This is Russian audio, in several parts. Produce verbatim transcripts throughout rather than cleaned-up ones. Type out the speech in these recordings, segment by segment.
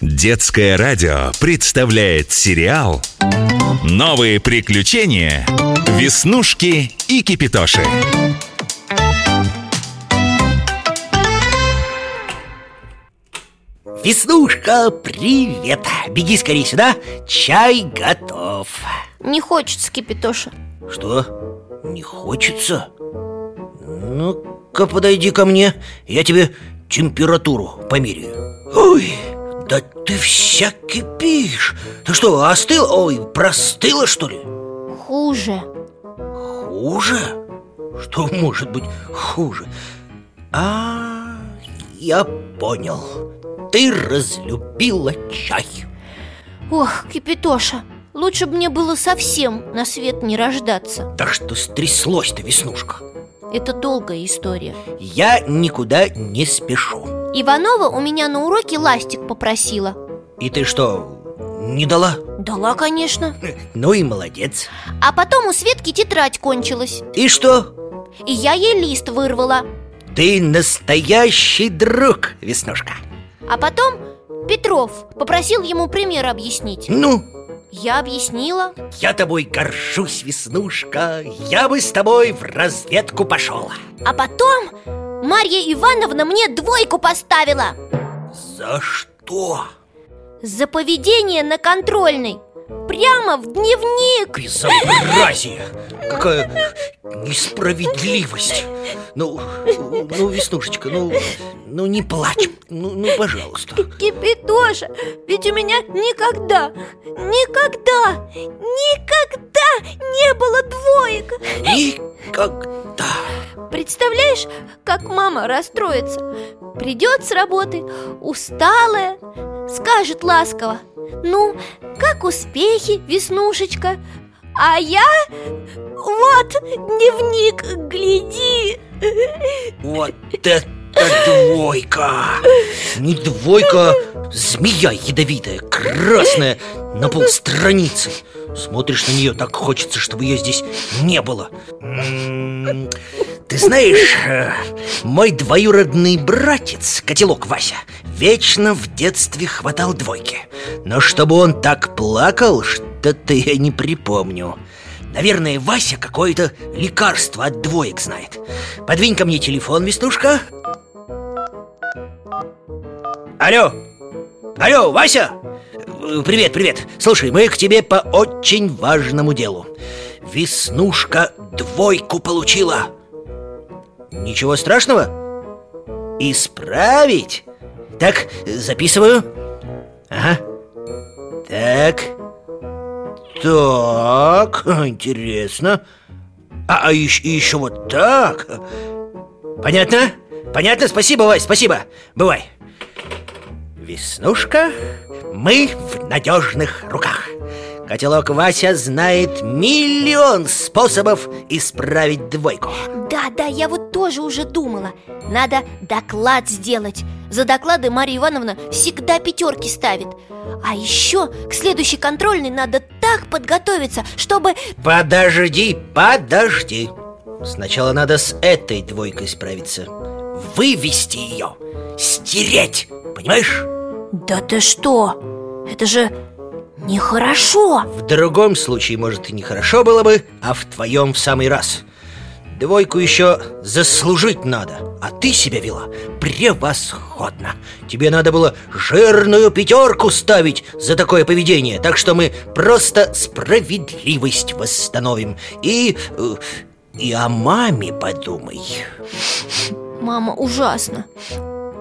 Детское радио представляет сериал «Новые приключения Веснушки и Кипитоши». Веснушка, привет! Беги скорее сюда, чай готов. Не хочется, Кипитоша. Что? Не хочется? Ну-ка, подойди ко мне, я тебе температуру померяю. Ой, да ты вся кипишь. Ты что, остыла? Ой, простыла, что ли? Хуже. Хуже? Что может быть хуже? А, я понял. Ты разлюбила чай. Ох, Кипитоша, лучше бы мне было совсем на свет не рождаться. Да что стряслось-то, Веснушка? Это долгая история. Я никуда не спешу. Иванова у меня на уроке ластик попросила. И ты что, не дала? Дала, конечно. Ну и молодец. А потом у Светки тетрадь кончилась. И что? И я ей лист вырвала. Ты настоящий друг, Веснушка. А потом Петров попросил ему пример объяснить. Ну? Я объяснила. Я тобой горжусь, Веснушка. Я бы с тобой в разведку пошел. А потом Марья Ивановна мне двойку поставила. За что? За поведение на контрольной. Прямо в дневник. Безобразие. Какая несправедливость. Ну, ну, Веснушечка, ну, ну не плачь, ну, ну, пожалуйста. Кипитоша, ведь у меня никогда, никогда, никогда не было двоек. Никогда. Представляешь, как мама расстроится. Придет с работы, усталая, скажет ласково: ну, как успехи, Веснушечка? А я... вот, дневник, гляди. Вот это двойка. Не двойка, змея ядовитая, красная, на полстраницы. Смотришь на нее, так хочется, чтобы ее здесь не было. М-м-м, ты знаешь, э, мой двоюродный братец, котелок Вася, вечно в детстве хватал двойки. Но чтобы он так плакал, что-то я не припомню. Наверное, Вася какое-то лекарство от двоек знает. Подвинь ко мне телефон, Веснушка. Алло, алло, Вася! Привет, привет. Слушай, мы к тебе по очень важному делу. Веснушка двойку получила. Ничего страшного? Исправить? Так, записываю. Ага. Так. Так, интересно. А, а еще, еще вот так. Понятно? Понятно, спасибо, Вась, спасибо. Бывай. Веснушка, мы в надежных руках. Котелок Вася знает миллион способов исправить двойку. Да, да, я вот тоже уже думала. Надо доклад сделать. За доклады Мария Ивановна всегда пятерки ставит. А еще к следующей контрольной надо так подготовиться, чтобы... Подожди, подожди. Сначала надо с этой двойкой справиться. Вывести ее, стереть, понимаешь? Да ты что? Это же нехорошо. В другом случае, может, и нехорошо было бы, а в твоем в самый раз. Двойку еще заслужить надо, а ты себя вела превосходно. Тебе надо было жирную пятерку ставить за такое поведение. Так что мы просто справедливость восстановим. И... и о маме подумай. Мама ужасно,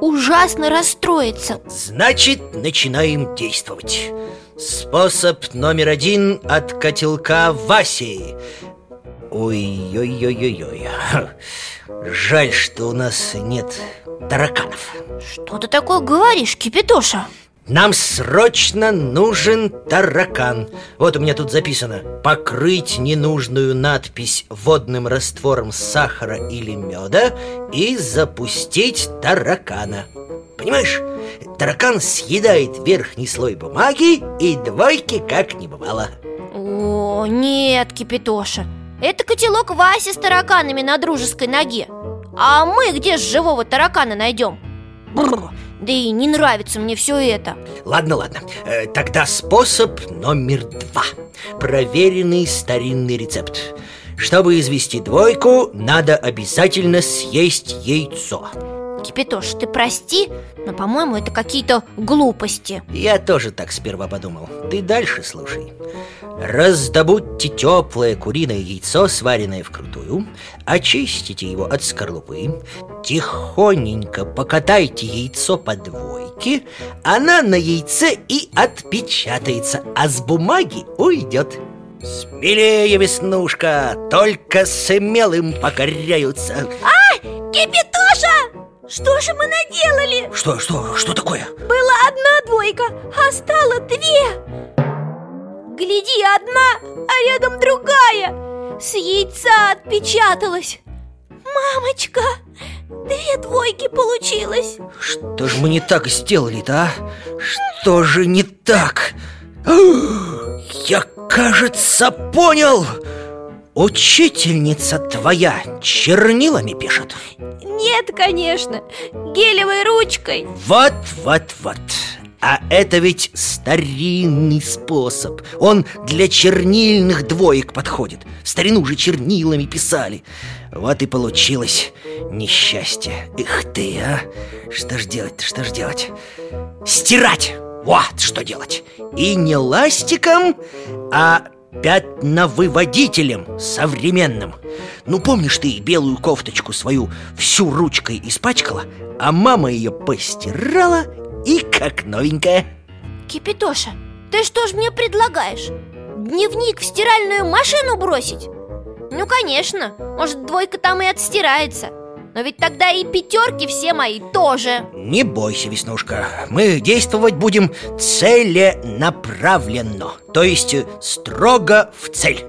ужасно расстроится. Значит, начинаем действовать. Способ номер один от котелка Васи. Ой-ой-ой-ой-ой. Жаль, что у нас нет тараканов. Что ты такое говоришь, Кипитоша? Нам срочно нужен таракан. Вот у меня тут записано: покрыть ненужную надпись водным раствором сахара или меда и запустить таракана. Понимаешь? Таракан съедает верхний слой бумаги, и двойки как не бывало. О, нет, Кипитоша, это котелок Вася с тараканами на дружеской ноге. А мы где ж живого таракана найдем? Бррр, Да и не нравится мне все это. Ладно, ладно, тогда способ номер два. Проверенный старинный рецепт. Чтобы извести двойку, надо обязательно съесть яйцо. Кипитош, ты прости, но, по-моему, это какие-то глупости. Я тоже так сперва подумал. Ты дальше слушай. Раздобудьте теплое куриное яйцо, сваренное вкрутую. Очистите его от скорлупы. Тихоненько покатайте яйцо по двойке. Она на яйце и отпечатается, а с бумаги уйдет. Смелее, Веснушка, только смелым покоряются. А, Кипитоша! Что же мы наделали? Что, что, что такое? Была одна двойка, а стало две. Гляди, одна, а рядом другая. С яйца отпечаталась. Мамочка, две двойки получилось. Что же мы не так сделали-то, а? Что же не так? Я, кажется, понял. Учительница твоя чернилами пишет? Нет, конечно, гелевой ручкой. Вот, вот, вот. А это ведь старинный способ. Он для чернильных двоек подходит. В старину же чернилами писали. Вот и получилось несчастье. Эх ты, а! Что ж делать-то, что ж делать? Стирать! Вот что делать! И не ластиком, а... пятновыводителем современным. Ну, помнишь, ты белую кофточку свою всю ручкой испачкала, а мама ее постирала и как новенькая. Кипитоша, ты что ж мне предлагаешь? Дневник в стиральную машину бросить? Ну, конечно, может, двойка там и отстирается. Но ведь тогда и пятерки все мои тоже. Не бойся, Веснушка, мы действовать будем целенаправленно. То есть строго в цель.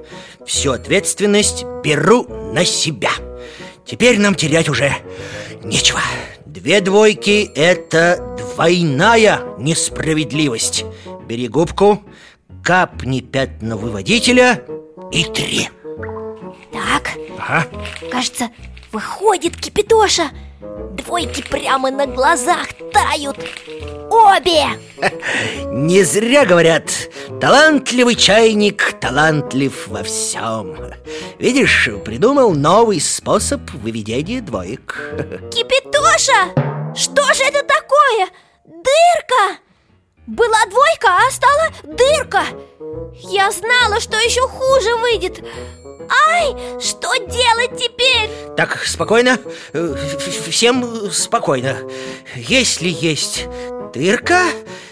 Всю ответственность беру на себя. Теперь нам терять уже нечего. Две двойки – это двойная несправедливость. Бери губку, капни пятновыводителя и три. Так, ага. Кажется... Выходит, Кипитоша, двойки прямо на глазах тают. Обе! Не зря говорят, талантливый чайник талантлив во всем. Видишь, придумал новый способ выведения двоек. Кипитоша, что же это такое? Дырка! Была двойка, а стала дырка. Я знала, что еще хуже выйдет. Ай, что делать теперь? Так, спокойно, всем спокойно. Если есть дырка,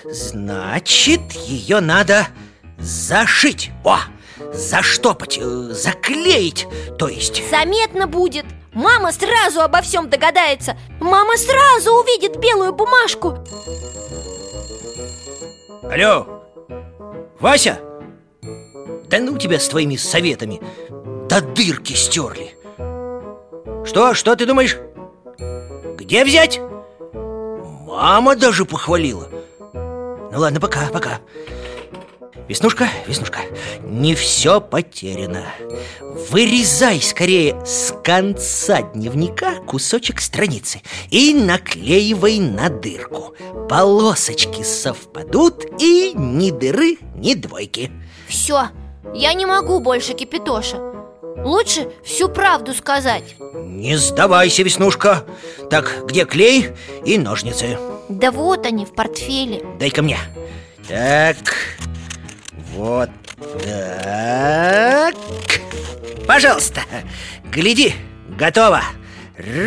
значит, ее надо зашить. О, заштопать, заклеить, то есть. Заметно будет. Мама сразу обо всем догадается. Мама сразу увидит белую бумажку. Алло, Вася? Да ну тебя с твоими советами. До дырки стерли. Что, что ты думаешь? Где взять? Мама даже похвалила. Ну ладно, пока, пока. Веснушка, Веснушка, не все потеряно. Вырезай скорее с конца дневника кусочек страницы и наклеивай на дырку. Полосочки совпадут, и ни дыры, ни двойки. Все, я не могу больше, Кипитоша. Лучше всю правду сказать. Не сдавайся, Веснушка. Так, где клей и ножницы? Да вот они, в портфеле. Дай-ка мне. Так... Вот так. Пожалуйста, гляди, готово.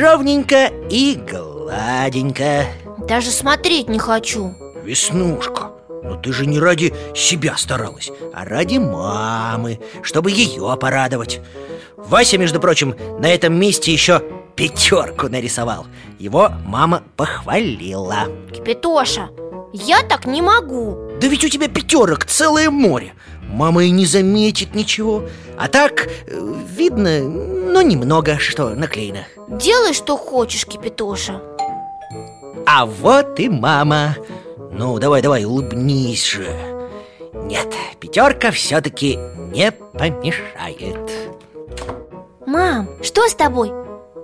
Ровненько и гладенько. Даже смотреть не хочу. Веснушка, но ты же не ради себя старалась, а ради мамы, чтобы ее порадовать. Вася, между прочим, на этом месте еще пятерку нарисовал. Его мама похвалила. Кипитоша, я так не могу. Да ведь у тебя пятерок целое море. Мама и не заметит ничего. А так, видно, но немного, что наклеено. Делай, что хочешь, Кипитоша. А вот и мама. Ну, давай, давай, улыбнись же. Нет, пятерка все-таки не помешает. Мам, что с тобой?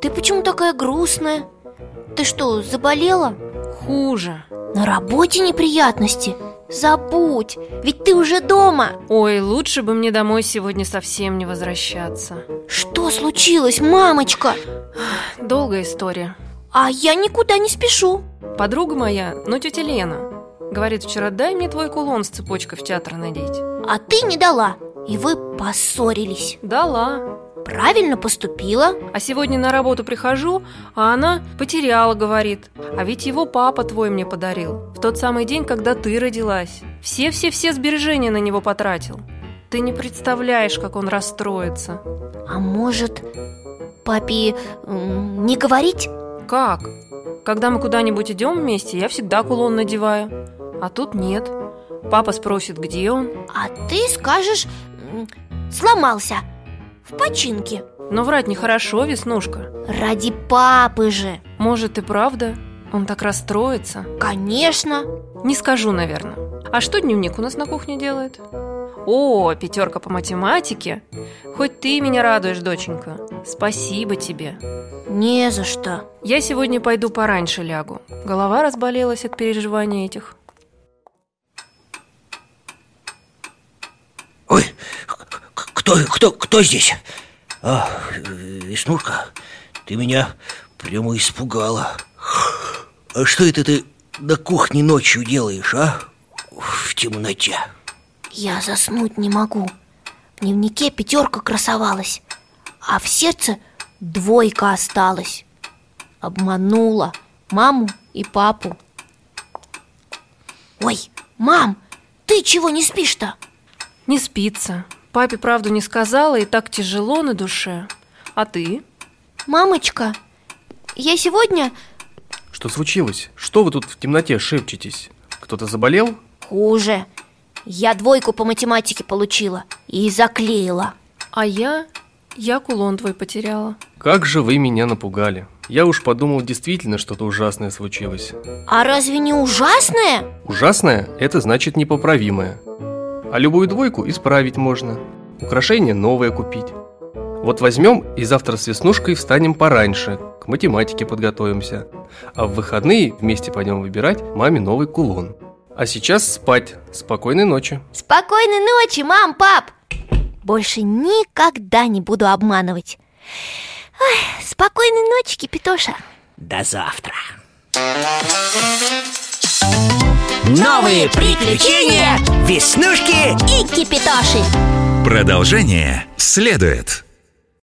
Ты почему такая грустная? Ты что, заболела? хуже. На работе неприятности? Забудь, ведь ты уже дома. Ой, лучше бы мне домой сегодня совсем не возвращаться. Что случилось, мамочка? Долгая история. А я никуда не спешу. Подруга моя, ну тетя Лена, говорит, вчера дай мне твой кулон с цепочкой в театр надеть. А ты не дала, и вы поссорились. Дала. Правильно поступила. А сегодня на работу прихожу, а она потеряла, говорит. А ведь его папа твой мне подарил в тот самый день, когда ты родилась. Все-все-все сбережения на него потратил. Ты не представляешь, как он расстроится. А может, папе не говорить? Как? Когда мы куда-нибудь идем вместе, я всегда кулон надеваю. А тут нет. Папа спросит, где он. А ты скажешь, сломался. В починке. Но врать нехорошо, Веснушка. Ради папы же. Может и правда, он так расстроится. Конечно. Не скажу, наверное. А что дневник у нас на кухне делает? О, пятерка по математике. Хоть ты меня радуешь, доченька. Спасибо тебе. Не за что. Я сегодня пойду пораньше лягу. Голова разболелась от переживаний этих. Ой, Кто, кто, кто здесь? А, Веснушка, ты меня прямо испугала. А что это ты на кухне ночью делаешь, а? В темноте. Я заснуть не могу. В дневнике пятерка красовалась, а в сердце двойка осталась. Обманула маму и папу. Ой, мам, ты чего не спишь-то? Не спится. Папе правду не сказала, и так тяжело на душе. А ты? Мамочка, я сегодня... Что случилось? Что вы тут в темноте шепчетесь? Кто-то заболел? Хуже. Я двойку по математике получила и заклеила. А я... я кулон твой потеряла. Как же вы меня напугали. Я уж подумал, действительно что-то ужасное случилось. А разве не ужасное? Ужасное – это значит непоправимое. А любую двойку исправить можно. Украшение новое купить. Вот возьмем и завтра с Веснушкой встанем пораньше, к математике подготовимся. А в выходные вместе пойдем выбирать маме новый кулон. А сейчас спать. Спокойной ночи. Спокойной ночи, мам, пап. Больше никогда не буду обманывать. Ой, спокойной ночи, Кипитоша. До завтра. Новые приключения Веснушки и Кипитоши. Продолжение следует.